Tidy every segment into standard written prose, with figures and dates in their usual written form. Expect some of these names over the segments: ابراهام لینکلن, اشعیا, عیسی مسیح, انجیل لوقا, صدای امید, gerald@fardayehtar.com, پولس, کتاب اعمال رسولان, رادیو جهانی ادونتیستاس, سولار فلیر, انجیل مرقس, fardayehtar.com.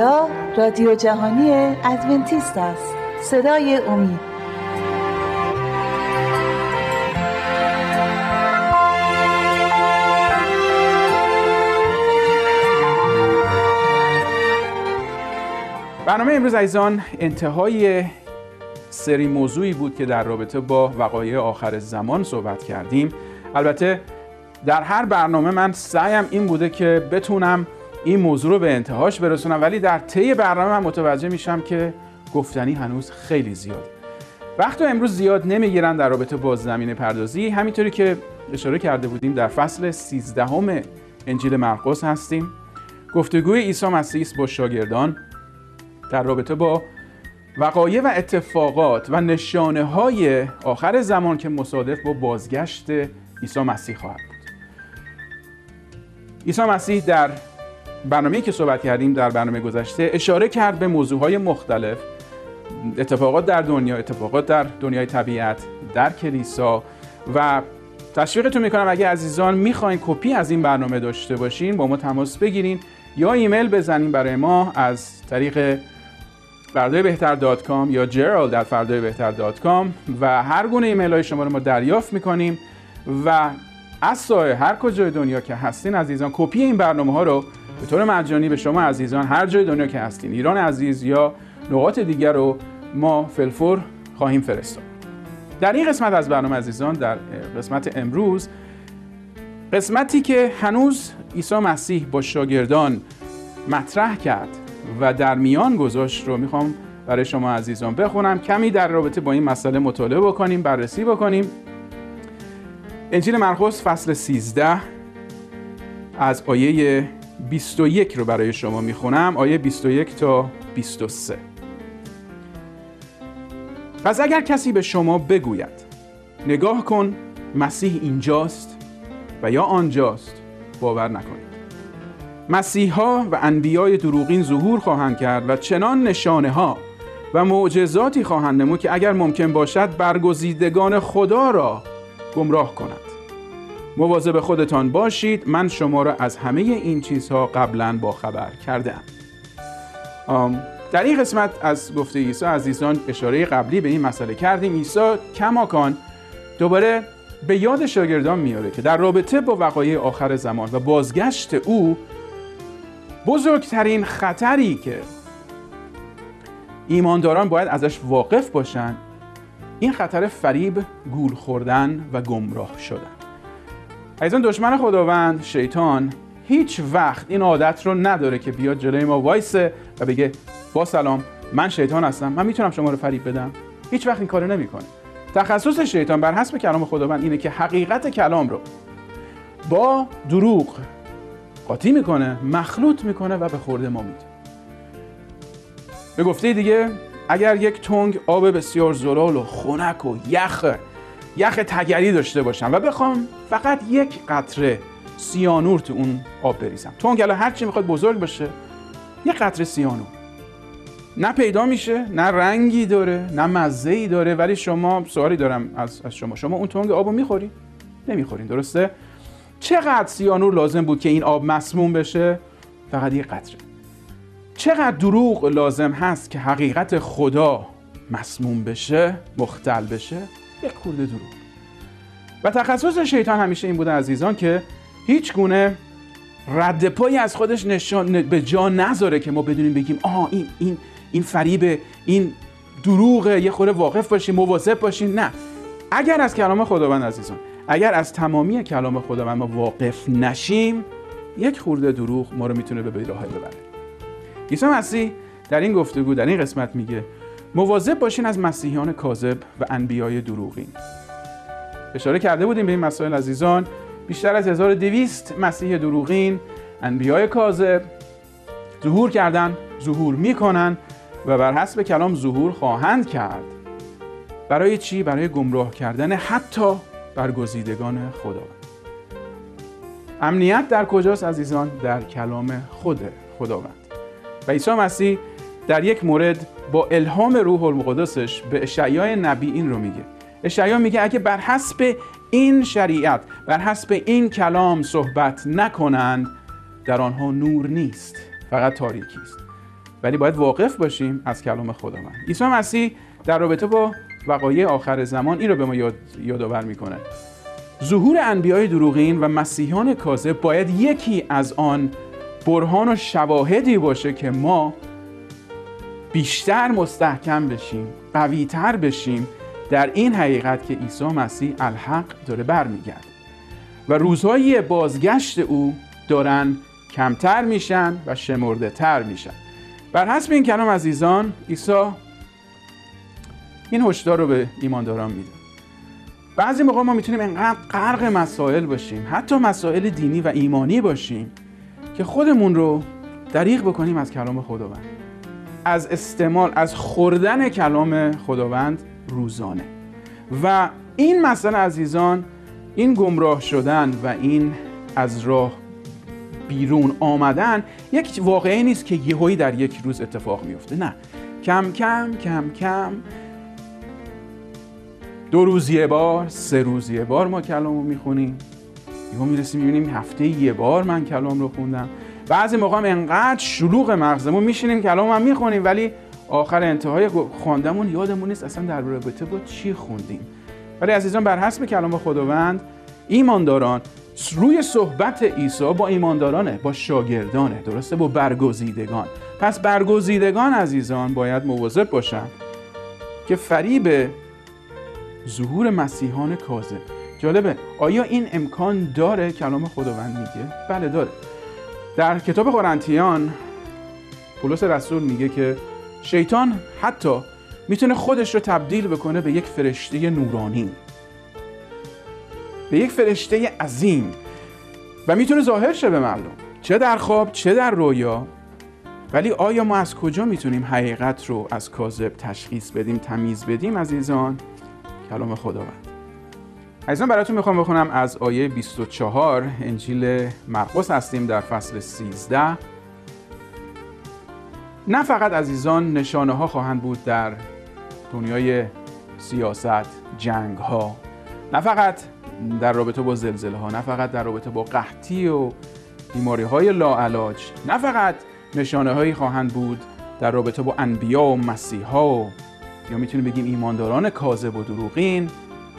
اینجا رادیو جهانی ادونتیستاس، صدای امید. برنامه امروز عزیزان انتهای سری موضوعی بود که در رابطه با وقایع آخر زمان صحبت کردیم. البته در هر برنامه من سعیم این بوده که بتونم این موضوع رو به انتهاش برسونم، ولی در طی برنامه من متوجه میشم که گفتنی هنوز خیلی زیاده. وقت امروز زیاد نمیگیرن در رابطه با زمینه پردازی. همینطوری که اشاره کرده بودیم در فصل 13 انجیل مرقس هستیم. گفتگوی عیسی مسیح با شاگردان در رابطه با وقایع و اتفاقات و نشانه‌های آخر زمان که مصادف با بازگشت عیسی مسیح خواهد بود. عیسی مسیح در برنامه‌ای که صحبت کردیم در برنامه گذشته اشاره کرد به موضوع‌های مختلف، اتفاقات در دنیا، اتفاقات در دنیای طبیعت، در کلیسا، و تشویقتون می‌کنم اگه عزیزان می‌خواین کپی از این برنامه داشته باشین با ما تماس بگیرین یا ایمیل بزنین برای ما از طریق fardayehtar.com یا gerald@fardayehtar.com و هر گونه ایمیل های شما رو ما دریافت میکنیم و از سایه هر کجای دنیا که هستین عزیزان کپی این برنامه ها رو به طور مجانی به شما عزیزان هر جای دنیا که هستین، ایران عزیز یا نقاط دیگر، رو ما فلفور خواهیم فرستاد. در این قسمت از برنامه عزیزان، در قسمت امروز، قسمتی که هنوز عیسی مسیح با شاگردان مطرح کرد و در میان گذاشت رو میخوام برای شما عزیزان بخونم، کمی در رابطه با این مسئله مطالعه بکنیم، بررسی بکنیم. انجیل مرقس فصل 13 از آیه 21 رو برای شما میخونم، آیه 21 تا 23. پس اگر کسی به شما بگوید نگاه کن مسیح اینجاست و یا آنجاست، باور نکنید. مسیحا و انبیای دروغین ظهور خواهند کرد و چنان نشانه ها و معجزاتی خواهند نمود که اگر ممکن باشد برگزیدگان خدا را گمراه کند. مواظب خودتان باشید، من شما را از همه این چیزها قبلا باخبر کردم. در این قسمت از گفته عیسی عزیزان اشاره قبلی به این مسئله کردیم. عیسی کماکان دوباره به یاد شاگردان میاره که در رابطه با وقایع آخر زمان و بازگشت او، بزرگترین خطری که ایمانداران باید ازش واقف باشن این خطر فریب، گول خوردن و گمراه شدن. عزیزان، دشمن خداوند شیطان هیچ وقت این عادت رو نداره که بیاد جلوی ما وایسه و بگه با سلام، من شیطان هستم، من میتونم شما رو فریب بدم. هیچ وقت این کارو نمیکنه. تخصص شیطان بر حسب کلام خداوند اینه که حقیقت کلام رو با دروغ قاطی میکنه، مخلوط میکنه و به خورد ما میده. به گفته دیگه، اگر یک تنگ آب بسیار زلال و خنک و یخ تگری داشته باشم و بخوام فقط یک قطره سیانور تو اون آب بریزم، تنگ الان هرچی میخواد بزرگ باشه، یک قطره سیانور نه پیدا میشه، نه رنگی داره، نه مزه‌ای داره. ولی شما، سوالی دارم از شما اون تنگ آبو میخورین؟ نمیخورین، درسته؟ چقدر سیانور لازم بود که این آب مسموم بشه؟ فقط یه قطره. چقدر دروغ لازم هست که حقیقت خدا مسموم بشه، مختل بشه؟ یک خورده دروغ. و تخصص شیطان همیشه این بوده عزیزان که هیچ گونه رد پایی از خودش به جا نذاره که ما بدونیم بگیم آها این فریبه، این دروغه، یه خورده واقف باشین، مواظب باشین. نه، اگر از کلام خداوند عزیزان، اگر از تمامی کلام خداوند ما واقف نشیم، یک خورده دروغ ما رو میتونه به بیراهه ببره. عیسی مسیح در این گفتگو، در این قسمت میگه مواظب باشین از مسیحیان کاذب و انبیای دروغین. اشاره کرده بودیم به این مسائل عزیزان. بیشتر از 1200 مسیح دروغین، انبیای کاذب ظهور کردن، ظهور میکنن و بر حسب کلام ظهور خواهند کرد. برای چی؟ برای گمراه کردن حتی برگزیدگان خدا. امنیت در کجاست عزیزان؟ در کلام خداوند. و عیسی مسیح در یک مورد با الهام روح القدسش به اشعیا نبی این رو میگه. اشعیا میگه اگه بر حسب این شریعت، بر حسب این کلام صحبت نکنند، در آنها نور نیست، فقط تاریکی است. ولی باید واقف باشیم از کلام خداوند. عیسی مسیح در رابطه با وقایع آخر زمان این رو به ما یادآور میکنه. ظهور انبیای دروغین و مسیحیان کاذب باید یکی از آن برهان و شواهدی باشه که ما بیشتر مستحکم بشیم، قوی‌تر بشیم در این حقیقت که عیسی مسیح الحق داره برمیگرده و روزهای بازگشت او دارن کمتر میشن و شمرده تر میشن. بر حسب این کلام عزیزان، عیسی این هشدار رو به ایمانداران میده. بعضی موقع ما میتونیم انقدر غرق مسائل باشیم، حتی مسائل دینی و ایمانی باشیم، که خودمون رو دریغ بکنیم از کلام خداوند، از استعمال، از خوردن کلام خداوند روزانه. و این مسئله عزیزان، این گمراه شدن و این از راه بیرون آمدن یک واقعه نیست که یهویی در یک روز اتفاق میفته. نه، کم کم کم کم، 2 روز یه بار، 3 روز یه بار ما کلام رو میخونیم، یهو میرسیم میبینیم هفته یه بار من کلام رو خوندم. بعضی موقع هم انقدر شلوغ مغزمون میشینیم کلام هم میخونیم، ولی آخر انتهای خواندمون یادمون نیست اصلا در رابطه با چی خوندیم. ولی عزیزان، بر حسب کلام خداوند، ایمانداران روی صحبت عیسی با ایماندارانه، با شاگردانه، درسته، با برگزیدگان. پس برگزیدگان عزیزان باید مواظب باشن که فریب ظهور مسیحان کاذب. جالبه، آیا این امکان داره؟ کلام خداوند میگه بله داره. در کتاب قرنتیان پولس رسول میگه که شیطان حتی میتونه خودش رو تبدیل بکنه به یک فرشته نورانی، به یک فرشته عظیم، و میتونه ظاهر شه به مردم، چه در خواب چه در رویا. ولی آیا ما از کجا میتونیم حقیقت رو از کاذب تشخیص بدیم، تمیز بدیم عزیزان؟ کلام خداوند. عزیزان، براتون میخوام بخونم از آیه 24 انجیل مرقس هستیم در فصل 13. نه فقط عزیزان نشانه ها خواهند بود در دنیای سیاست، جنگ ها، نه فقط در رابطه با زلزله ها، نه فقط در رابطه با قحطی و بیماری های لاعلاج، نه فقط نشانه هایی خواهند بود در رابطه با انبیا و مسیحا و یا میتونیم بگیم ایمانداران کاذب و دروغین،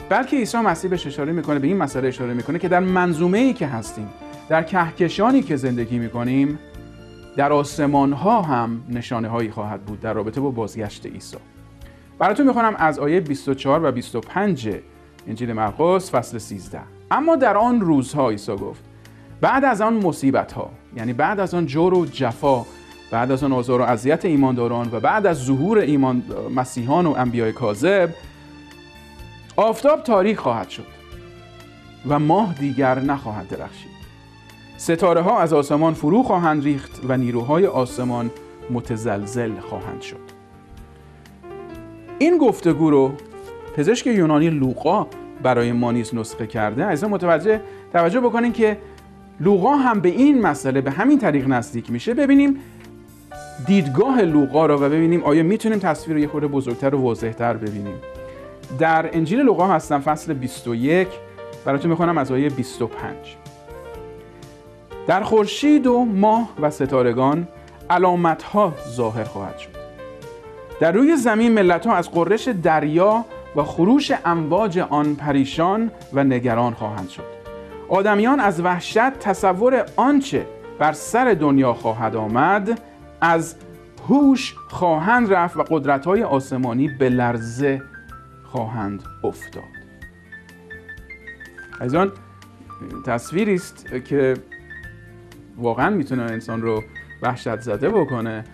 بلکه عیسی مسیح بهش اشاره میکنه، به این مسئله اشاره میکنه که در منظومه‌ای که هستیم، در کهکشانی که زندگی میکنیم، در آسمان ها هم نشانه هایی خواهد بود در رابطه با بازگشت عیسی. براتون میخونم از آیه 24 و 25 انجیل مرقس فصل 13. اما در آن روزها، عیسی گفت، بعد از آن مصیبت ها، یعنی بعد از آن جور و جفا، بعد از آن آزار و اذیت ایمانداران و بعد از ظهور مسیحان و انبیای کاذب، آفتاب تاریک خواهد شد و ماه دیگر نخواهد درخشید. ستاره ها از آسمان فرو خواهند ریخت و نیروهای آسمان متزلزل خواهند شد. این گفتگو رو پزشک یونانی لوقا برای ما نیز نسخه کرده. عزیزان توجه بکنین که لوقا هم به این مسئله به همین طریق نزدیک میشه. ببینیم دیدگاه لوقا رو و ببینیم آیا میتونیم تصویر رو یه خورده بزرگتر و واضح‌تر ببینیم. در انجیل لوقا هستم فصل 21، براتون میخونم از آیه 25. در خورشید و ماه و ستارگان علامت‌ها ظاهر خواهد شد. در روی زمین ملت‌ها از غرش دریا و خروش امواج آن پریشان و نگران خواهند شد. آدمیان از وحشت تصور آنچه بر سر دنیا خواهد آمد از هوش خواهند رفت و قدرت‌های آسمانی به لرزه خواهند افتاد. از آن تصویری است که واقعا میتونه انسان رو وحشت زده بکنه.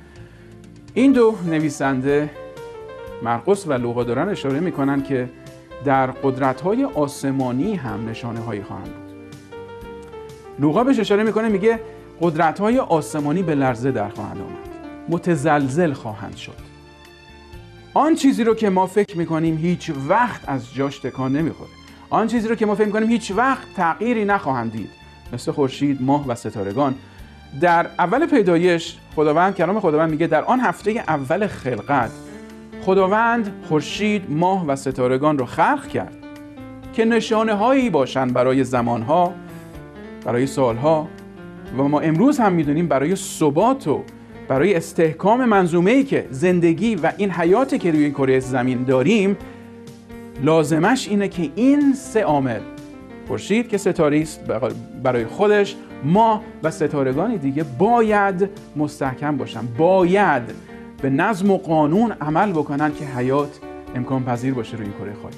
این دو نویسنده، مرقس و لوقا، دارن اشاره میکنن که در قدرت‌های آسمانی هم نشانه‌هایی خواهند بود. لوقا بهش اشاره میکنه، میگه قدرت‌های آسمانی به لرزه در خواهند آمد، متزلزل خواهند شد. آن چیزی رو که ما فکر میکنیم هیچ وقت از جاش تکان نمیخوره، آن چیزی رو که ما فکر میکنیم هیچ وقت تغییری نخواهند دید، مثل خورشید، ماه و ستارگان. در اول پیدایش خداوند، کلام خداوند میگه در آن هفته اول خلقت، خداوند خورشید، ماه و ستارگان رو خلق کرد که نشانه هایی باشن برای زمانها، برای سالها، و ما امروز هم میدونیم برای ثبات و برای استحکام منظومه‌ای که زندگی و این حیاتی که روی این کره زمین داریم لازمش اینه که این سه عامل، خورشید که ستاره است برای خودش، ما و ستارگان دیگه، باید مستحکم باشن، باید به نظم و قانون عمل بکنن که حیات امکان پذیر باشه روی این کره خاکی.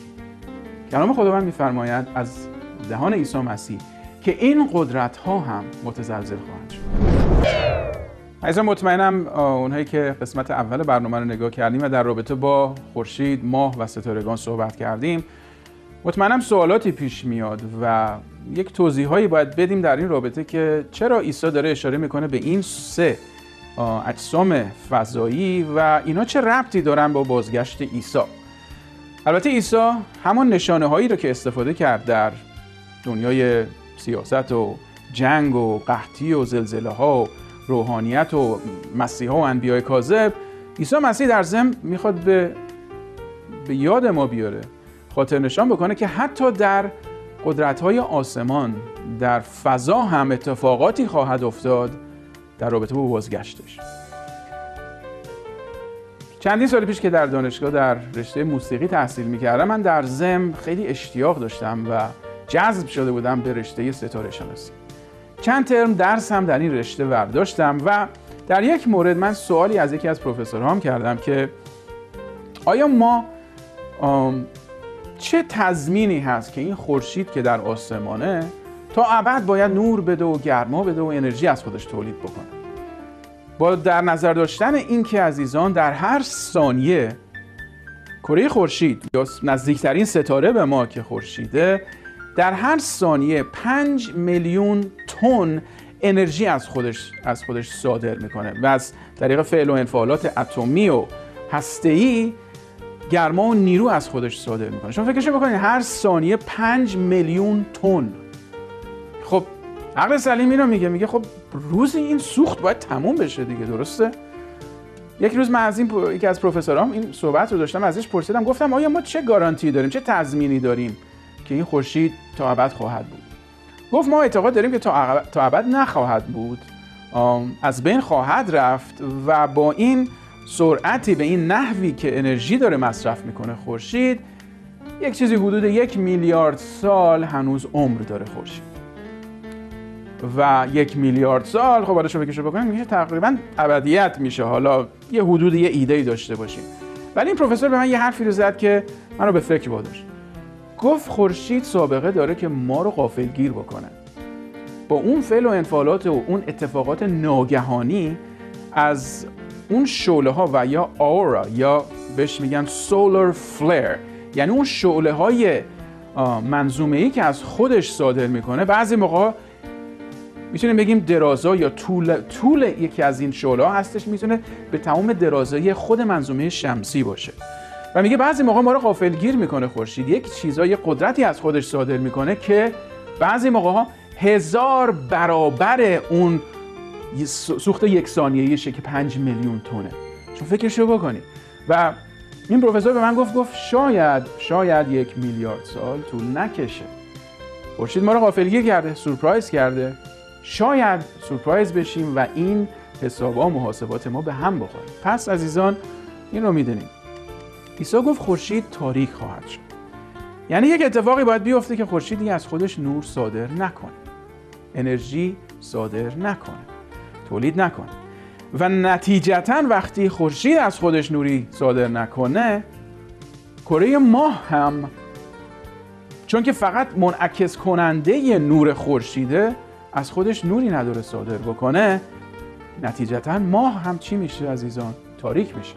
کلام خداوند می‌فرماید از دهان عیسی مسیح که این قدرت‌ها هم متزلزل خواهند شد. عزیزان، مطمئنم اونهایی که قسمت اول برنامه رو نگاه کردیم و در رابطه با خورشید، ماه و ستارگان صحبت کردیم، مطمئنم سوالاتی پیش میاد و یک توضیحایی باید بدیم در این رابطه که چرا عیسی داره اشاره میکنه به این سه اجسام فضایی و اینا چه ربطی دارن با بازگشت عیسی. البته عیسی همون نشانه هایی رو که استفاده کرد در دنیای سیاست و جنگ و قحطی و زلزله ها و روحانیت و مسیحا و انبیاء کاذب، عیسی مسیح در ضمن میخواد به یاد ما بیاره، خاطر نشان بکنه که حتی در قدرت‌های آسمان، در فضا هم اتفاقاتی خواهد افتاد در رابطه با بازگشتش. چندین سال پیش که در دانشگاه در رشته موسیقی تحصیل میکردم، من در ضمن خیلی اشتیاق داشتم و جذب شده بودم به رشته ستاره شناسی. چند ترم درس هم در این رشته برداشتم و در یک مورد من سوالی از یکی از پروفسورهام کردم که آیا ما چه تضمینی هست که این خورشید که در آسمانه تا ابد باید نور بده و گرما بده و انرژی از خودش تولید بکنه؟ با در نظر داشتن این که عزیزان در هر ثانیه کره خورشید یا نزدیکترین ستاره به ما که خورشیده، در هر ثانیه 5 میلیون تن انرژی از خودش صادر میکنه و از طریق فعل و انفعالات اتمی و هسته‌ای گرما و نیرو از خودش صادر میکنه. شما فکرش بکنید، هر ثانیه 5 میلیون تن. خب عقل سلیم اینو میگه خب روزی این سوخت باید تموم بشه دیگه، درسته؟ یک روز من از یکی از پروفسورام این صحبت رو داشتم، ازش پرسیدم، گفتم آیا ما چه گارانتی داریم، چه تضمینی داریم که این خورشید تا ابد خواهد بود؟ گفت ما اعتقاد داریم که تا ابد نخواهد بود، از بین خواهد رفت و با این سرعتی، به این نحوی که انرژی داره مصرف میکنه خورشید، یک چیزی حدود 1 میلیارد سال هنوز عمر داره خورشید. و 1 میلیارد سال، خب حالا شما بکشه بکنیم میشه تقریبا ابدیت میشه، حالا یه حدود، یه ایده‌ای داشته باشیم. ولی این پروفسور به من یه حرفی رو زد که من رو به فکر واداشت. گفت خورشید سابقه داره که ما رو غافلگیر بکنه. با اون فعل و انفعالات و اون اتفاقات ناگهانی، از اون شعله ها و یا آورا، یا بهش میگن سولار فلیر، یعنی اون شعله های منظومه‌ای که از خودش صادر میکنه، بعضی موقع میتونیم بگیم درازا یا طول یکی از این شعله ها هستش، میتونه به تمام درازای خود منظومه شمسی باشه. و میگه بعضی موقع ما رو غافلگیر میکنه خورشید، یک چیزای قدرتی از خودش صادر میکنه که بعضی موقع ها 1000 برابر اون سوخت یک ثانیه شه که 5 میلیون تنه. شما فکرشو بکنید. و این پروفسور به من گفت شاید 1 میلیارد سال طول نکشه. خورشید ما رو غافلگیر کرده، سورپرایز کرده. شاید سورپرایز بشیم و این حسابا و محاسبات ما به هم بخوره. پس عزیزان این رو میدونیم. عیسی گفت خورشید تاریک خواهد شد. یعنی یک اتفاقی باید بیفته که خورشید دیگه از خودش نور صادر نکنه، انرژی صادر نکنه، تولید نکنه. و نتیجتاً وقتی خورشید از خودش نوری صادر نکنه، کره ماه هم، چون که فقط منعکس کننده نور خورشیده، از خودش نوری نداره صادر بکنه، نتیجتاً ماه هم چی میشه عزیزان؟ تاریک میشه.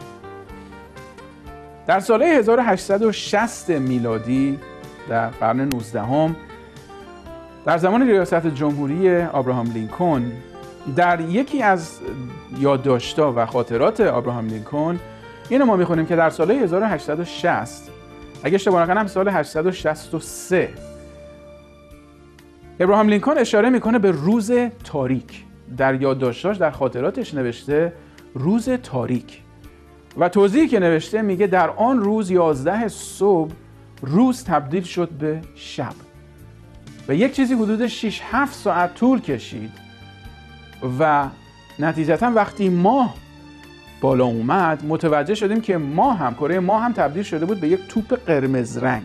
در سال 1860 میلادی، در قرن 19، در زمان ریاست جمهوری ابراهام لینکلن، در یکی از یادداشت‌ها و خاطرات ابراهام لینکلن اینو ما می‌خونیم که در سال 1860، اگه اشتباه نکنم سال 863، ابراهام لینکلن اشاره میکنه به روز تاریک. در یادداشت‌هاش، در خاطراتش نوشته روز تاریک و توضیحی که نوشته میگه در آن روز 11 صبح روز تبدیل شد به شب و یک چیزی حدود 6-7 ساعت طول کشید و نتیجتا وقتی ماه بالا اومد متوجه شدیم که کره ما هم تبدیل شده بود به یک توپ قرمز رنگ.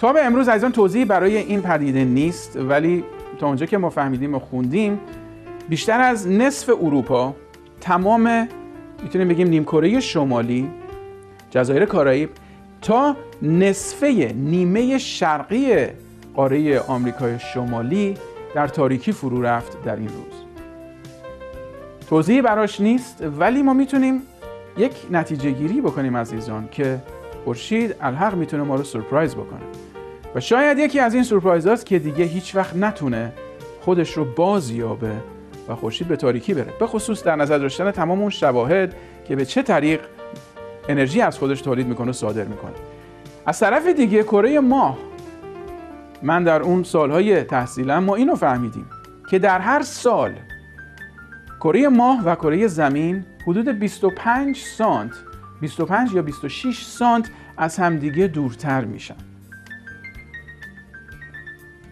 تا به امروز عزیزان توضیحی برای این پدیده نیست، ولی تا اونجا که ما فهمیدیم و خوندیم بیشتر از نصف اروپا، تمام میتونیم بگیم نیمکره شمالی، جزایر کارائیب تا نصفه نیمه شرقی قاره آمریکای شمالی در تاریکی فرو رفت در این روز. توضیحی براش نیست، ولی ما میتونیم یک نتیجه گیری بکنیم عزیزان که خورشید الحق میتونه ما رو سورپرایز بکنه و شاید یکی از این سورپرایزاست که دیگه هیچ وقت نتونه خودش رو بازیابه و خورشید به تاریکی بره، به خصوص در نظر داشتن تمام اون شواهد که به چه طریق انرژی از خودش تولید میکنه و صادر میکنه. از طرف دیگه کره ماه، من در اون سالهای تحصیلم ما اینو فهمیدیم که در هر سال کره ماه و کره زمین حدود 25 سانت 25 یا 26 سانت از همدیگه دورتر میشن.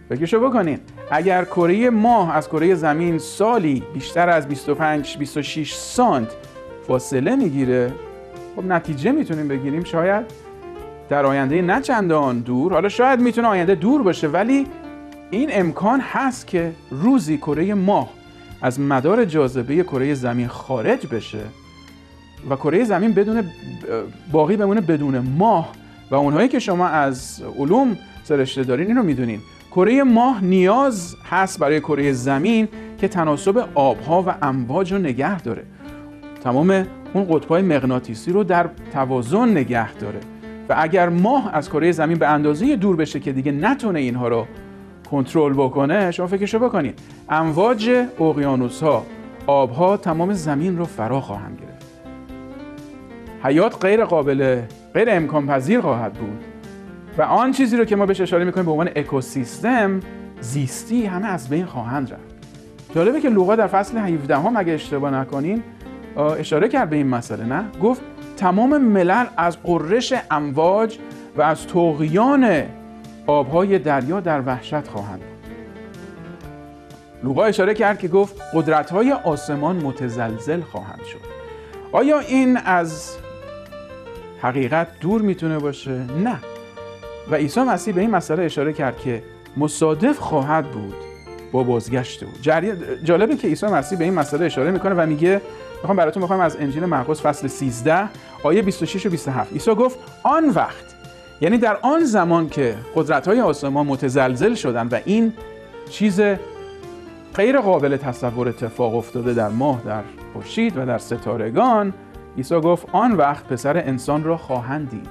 فکرشو بکنین، اگر کره ماه از کره زمین سالی بیشتر از 25-26 سانت فاصله میگیره، خب نتیجه میتونیم بگیریم شاید در آینده نه چندان دور، حالا شاید میتونه آینده دور باشه، ولی این امکان هست که روزی کره ماه از مدار جاذبه کره زمین خارج بشه و کره زمین بدون باقی بمونه بدون ماه. و اونهایی که شما از علوم سرشته دارین اینو میدونین، کره ماه نیاز هست برای کره زمین که تناسب آبها و امواج رو نگه داره، تمام اون قطب‌های مغناطیسی رو در توازن نگه داره و اگر ماه از کره زمین به اندازه دور بشه که دیگه نتونه اینها رو کنترل بکنه، شما فکرشو بکنید امواج اقیانوس‌ها، آبها تمام زمین رو فرا خواهند گرفت، حیات غیر امکان پذیر خواهد بود و آن چیزی رو که ما بهش اشاره میکنیم به عنوان اکوسیستم زیستی همه از بین خواهند رفت. جالبه که لوقا در فصل 17 هم اگه اشتباه نکنین اشاره کرد به این مسئله، نه؟ گفت تمام ملل از قررش امواج و از طغیان آبهای دریا در وحشت خواهند بود. لوقا اشاره کرد که گفت قدرت‌های آسمان متزلزل خواهند شد. آیا این از حقیقت دور میتونه باشه؟ نه. و عیسی مسیح به این مسئله اشاره کرد که مصادف خواهد بود با بازگشت او. جالبه که عیسی مسیح به این مسئله اشاره میکنه و میگه، میخوام براتون از انجیل مرقس فصل 13 آیه 26 و 27. عیسی گفت آن وقت، یعنی در آن زمان که قدرت‌های آسمان متزلزل شدن و این چیز غیر قابل تصور اتفاق افتاده در ماه، در خورشید و در ستارگان، عیسی گفت آن وقت پسر انسان را خواهند دید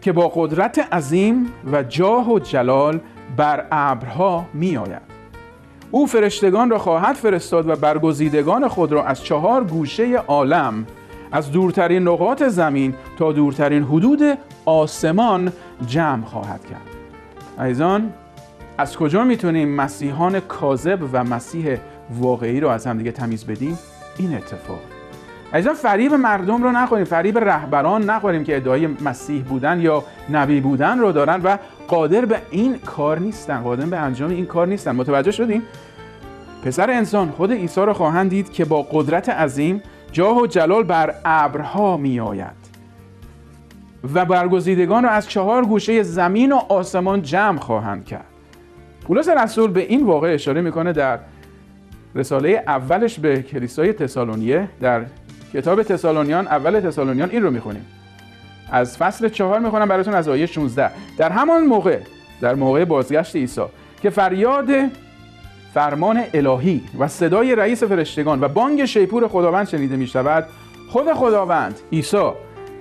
که با قدرت عظیم و جاه و جلال بر ابرها می آید. او فرشتگان را خواهد فرستاد و برگزیدگان خود را از چهار گوشه عالم، از دورترین نقاط زمین تا دورترین حدود آسمان جمع خواهد کرد. عزیزان، از کجا میتونیم مسیحان کاذب و مسیح واقعی رو از هم دیگه تمیز بدیم؟ این اتفاق. عزیزان، فریب مردم رو نخوریم، فریب رهبران نخوریم که ادعای مسیح بودن یا نبی بودن رو دارن و قادر به این کار نیستن، قادر به انجام این کار نیستن. متوجه شدیم؟ پسر انسان خود عیسی رو خواهند دید که با قدرت عظیم، جاه و جلال بر ابرها می آید و برگزیدگان رو از چهار گوشه زمین و آسمان جمع خواهند کرد. پولس رسول به این واقع اشاره میکنه در رساله اولش به کلیسای تسالونیه. در کتاب تسالونیان، اول تسالونیان این رو میخونیم، از فصل 4 میخونم براتون از آیه 16. در همان موقع، در موقع بازگشت عیسی، که فریاد فرمان الهی و صدای رئیس فرشتگان و بانگ شیپور خداوند شنیده میشود، خود خداوند عیسی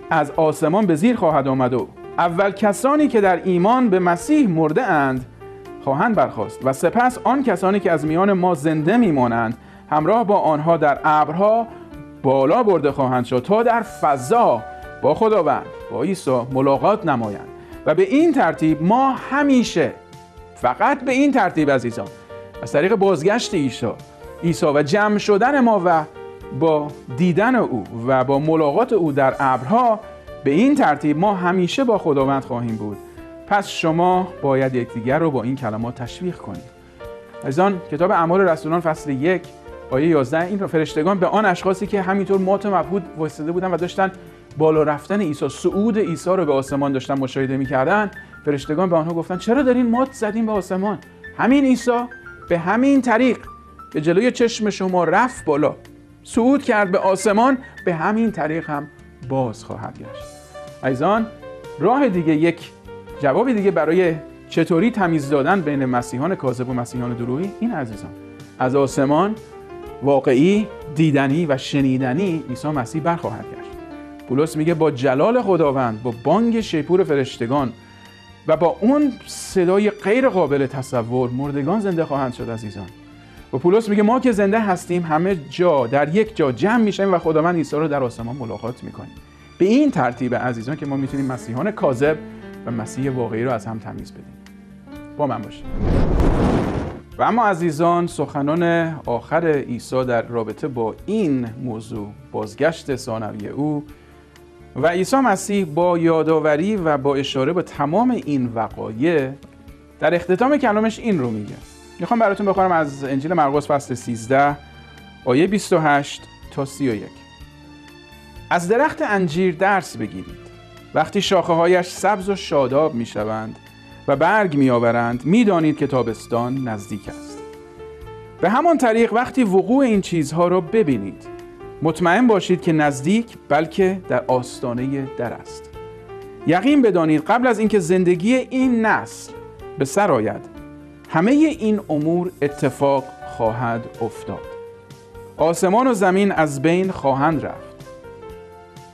از آسمان به زیر خواهد آمد و اول کسانی که در ایمان به مسیح مرده اند خواهند برخاست و سپس آن کسانی که از میان ما زنده میمانند همراه با آنها در ابرها بالا برده خواهند شد تا در فضا با خداوند، با عیسی ملاقات نمایند و به این ترتیب ما همیشه، فقط به این ترتیب عزیزان، از طریق بازگشت عیسی و جمع شدن ما و با دیدن او و با ملاقات او در ابرها، به این ترتیب ما همیشه با خداوند خواهیم بود. پس شما باید یکدیگر رو با این کلمات تشویق کنید. عزیزان، کتاب اعمال رسولان فصل 1 آیه 11 این فرشتگان به آن اشخاصی که همینطور مات و مبهوت وایساده بودن و داشتن بالا رفتن عیسی، صعود عیسی رو به آسمان داشتن مشاهده می‌کردن، فرشتگان به آنها گفتن چرا دارین مات زدین به آسمان؟ همین عیسی به همین طریق به جلوی چشم شما رفت بالا، صعود کرد به آسمان، به همین طریق هم باز خواهد گشت. ایضاً راه دیگه، یک جواب دیگه برای چطوری تمیز دادن بین مسیحان کاذب و مسیحان دروغی، این عزیزان از آسمان واقعی، دیدنی و شنیدنی عیسی مسیح برخواهد گشت. پولس میگه با جلال خداوند، با بانگ شیپور فرشتگان و با اون صدای غیر قابل تصور، مردگان زنده خواهند شد عزیزان. و پولس میگه ما که زنده هستیم همه جا در یک جا جمع میشیم و خداوند عیسی رو در آسمان ملاقات میکنیم. به این ترتیب عزیزان که ما میتونیم مسیحان کاذب و مسیح واقعی رو از هم تمیز بدیم. با من باشید. و اما عزیزان سخنان آخر عیسی در رابطه با این موضوع، بازگشت ثانویه او و عیسی مسیح با یادآوری و با اشاره به تمام این وقایع در اختتام کلامش این رو میگه. میخوام براتون بخونم از انجیل مرقس فصل 13 آیه 28 تا 31. از درخت انجیر درس بگیرید. وقتی شاخه‌هایش سبز و شاداب میشوند و برگ میآورند، میدانید که تابستان نزدیک است. به همان طریق وقتی وقوع این چیزها را ببینید، مطمئن باشید که نزدیک، بلکه در آستانه در است. یقین بدانید قبل از اینکه زندگی این نسل به سر آید، همه این امور اتفاق خواهد افتاد. آسمان و زمین از بین خواهند رفت،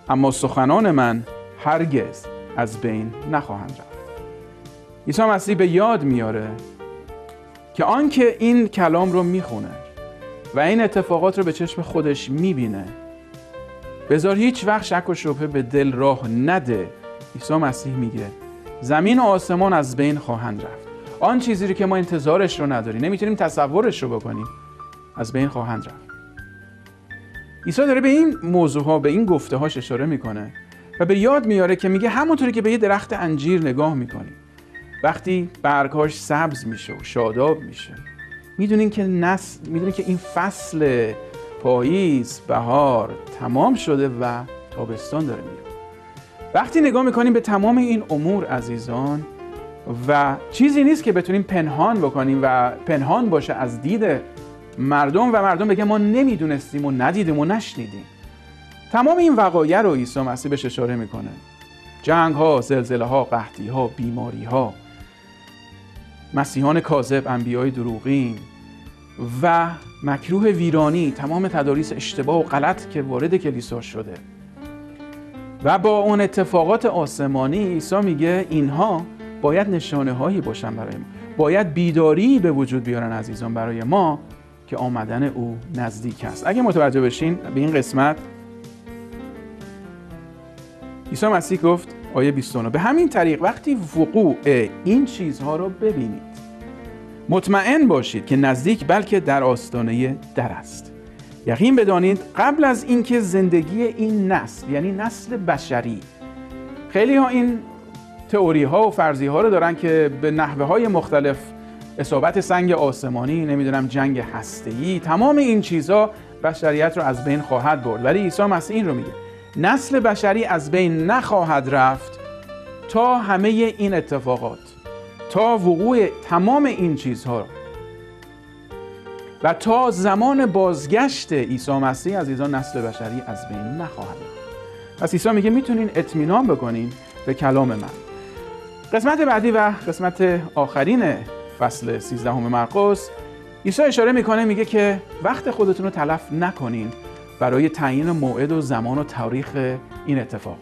اما سخنان من هرگز از بین نخواهند رفت. عیسی مسیح به یاد میاره که آنکه این کلام رو میخونه و این اتفاقات رو به چشم خودش میبینه، بذار هیچ وقت شک و شبهه به دل راه نده. عیسی مسیح میگه زمین و آسمان از بین خواهند رفت. آن چیزی رو که ما انتظارش رو نداریم، نمیتونیم تصورش رو بکنیم، از بین خواهند رفت. عیسی داره به این موضوع ها، به این گفته هاش اشاره میکنه و به یاد میاره که میگه همونطوری که به یه درخت انجیر نگاه میکنیم، وقتی برگاش سبز میشه و شاداب میشه، میدونین که این فصل پاییز، بهار تمام شده و تابستان داره میاد. وقتی نگاه میکنیم به تمام این امور عزیزان و چیزی نیست که بتونیم پنهان بکنیم و پنهان باشه از دید مردم و مردم بگه ما نمیدونستیم و ندیدیم و نشنیدیم. تمام این وقایع رو عیسی مسیح بهش اشاره میکنه. جنگ ها، زلزله ها، قحطی ها، بیماری ها، مسیحان کاذب، انبیای دروغین و مکروه ویرانی، تمام تداریس اشتباه و غلط که وارد کلیسا شده و با اون اتفاقات آسمانی، عیسی میگه اینها باید نشانه هایی باشن برای ما، باید بیداری به وجود بیارن عزیزان برای ما که آمدن او نزدیک است. اگه متوجه بشین به این قسمت، عیسی مسیح گفت آیه 29 به همین طریق وقتی وقوع این چیزها را ببینید، مطمئن باشید که نزدیک، بلکه در آستانه در است. یقین بدانید قبل از اینکه زندگی این نسل، یعنی نسل بشری، خیلی ها این تئوری ها و فرضی ها رو دارن که به نحوه های مختلف، اصابت سنگ آسمانی، نمیدونم جنگ هسته‌ای، تمام این چیزها بشریت رو از بین خواهد برد. ولی عیسی مسیح این رو میگه نسل بشری از بین نخواهد رفت تا همه این اتفاقات، تا وقوع تمام این چیزها و تا زمان بازگشت عیسی مسیح عزیزان، نسل بشری از بین نخواهد رفت. پس عیسی میگه میتونین اطمینان بکنین به کلام من. قسمت بعدی و قسمت آخرین فصل 13 مرقس، عیسی اشاره میکنه، میگه که وقت خودتون رو تلف نکنین برای تعیین موعد و زمان و تاریخ این اتفاقات.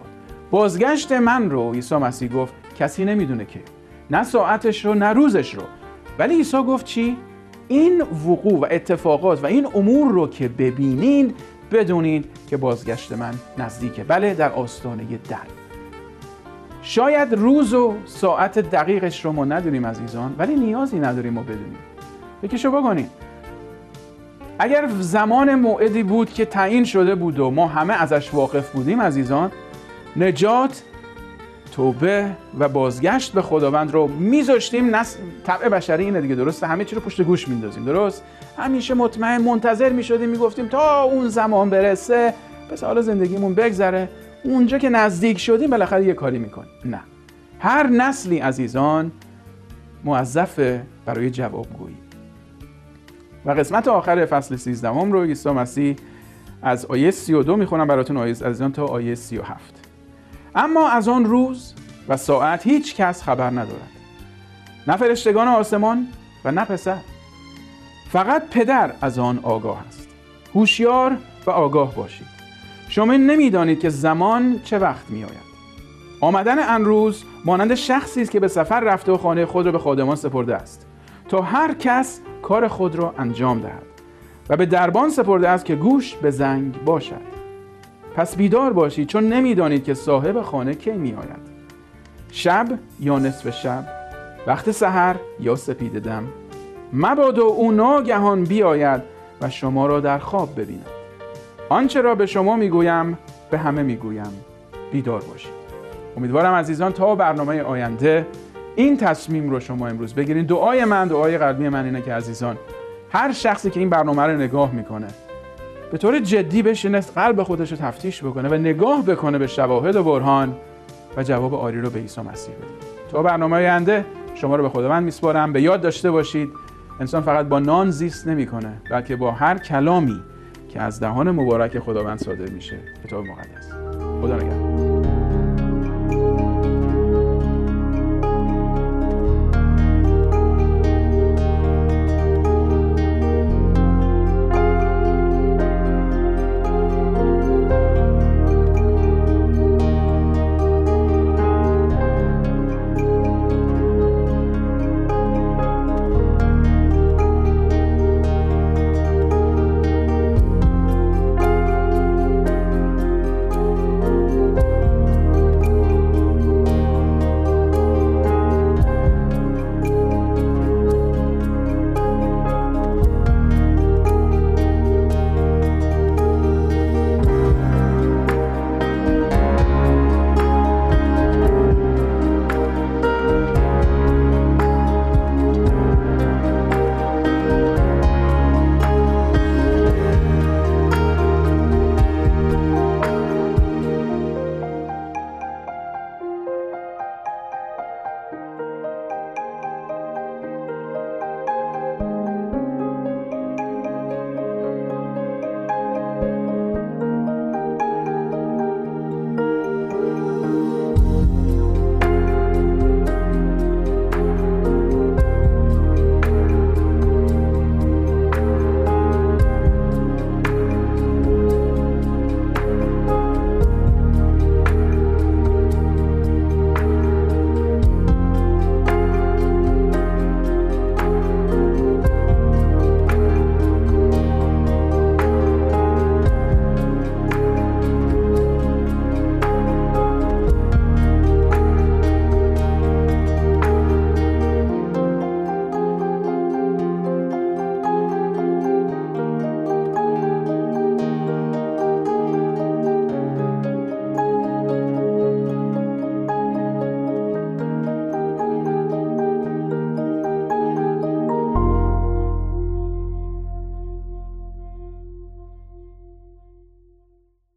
بازگشت من رو عیسی مسیح گفت کسی نمیدونه، که نه ساعتش رو نه روزش رو. ولی عیسی گفت چی؟ این وقوع و اتفاقات و این امور رو که ببینید، بدونید که بازگشت من نزدیکه، بله در آستانه در. شاید روز و ساعت دقیقش رو ما ندونیم عزیزان، ولی نیازی نداریم ما بدونیم. بکشو بکنیم. اگر زمان موعدی بود که تعیین شده بود و ما همه ازش واقف بودیم عزیزان، نجات توبه و بازگشت به خداوند رو میذاشتیم، طبع بشری اینه دیگه، درسته؟ همه چی رو پشت گوش میندازیم، درست؟ همیشه مطمئن منتظر میشدیم، میگفتیم تا اون زمان برسه پس حالا زندگیمون بگذره، اونجا که نزدیک شدیم بالاخره یه کاری میکنیم. نه، هر نسلی عزیزان موظفه برای جوابگویی. و قسمت آخر فصل 13 رو عیسی مسیح از آیه 32 میخونم براتون عزیزان تا آیه 37. اما از آن روز و ساعت هیچ کس خبر ندارد، نه فرشتگان آسمان و نه پسر، فقط پدر از آن آگاه است. هوشیار و آگاه باشید، شما نمیدانید که زمان چه وقت می آید. آمدن آن روز مانند شخصی است که به سفر رفته و خانه خود را به خادمان سپرده است تا هر کس کار خود را انجام دهد، و به دربان سپرده است که گوش به زنگ باشد. پس بیدار باشید، چون نمیدانید که صاحب خانه کی می آید، شب یا نصف شب، وقت سحر یا سپید دم، مبادا او ناگهان بیاید و شما را در خواب ببیند. آنچه را به شما میگویم به همه میگویم، بیدار باشید. امیدوارم عزیزان تا برنامه آینده این تصمیم رو شما امروز بگیرید. دعای من، دعای قلبی من اینه که عزیزان هر شخصی که این برنامه رو نگاه میکنه به طور جدی بشینه، قلب خودش رو تفتیش بکنه و نگاه بکنه به شواهد و برهان و جواب آری رو به عیسی مسیح بده. تا برنامه آینده شما رو به خداوند میسپارم. به یاد داشته باشید انسان فقط با نان زیست نمیکنه، بلکه با هر کلامی که از دهان مبارک خداوند صادر میشه، کتاب مقدس. خدا نگهدار.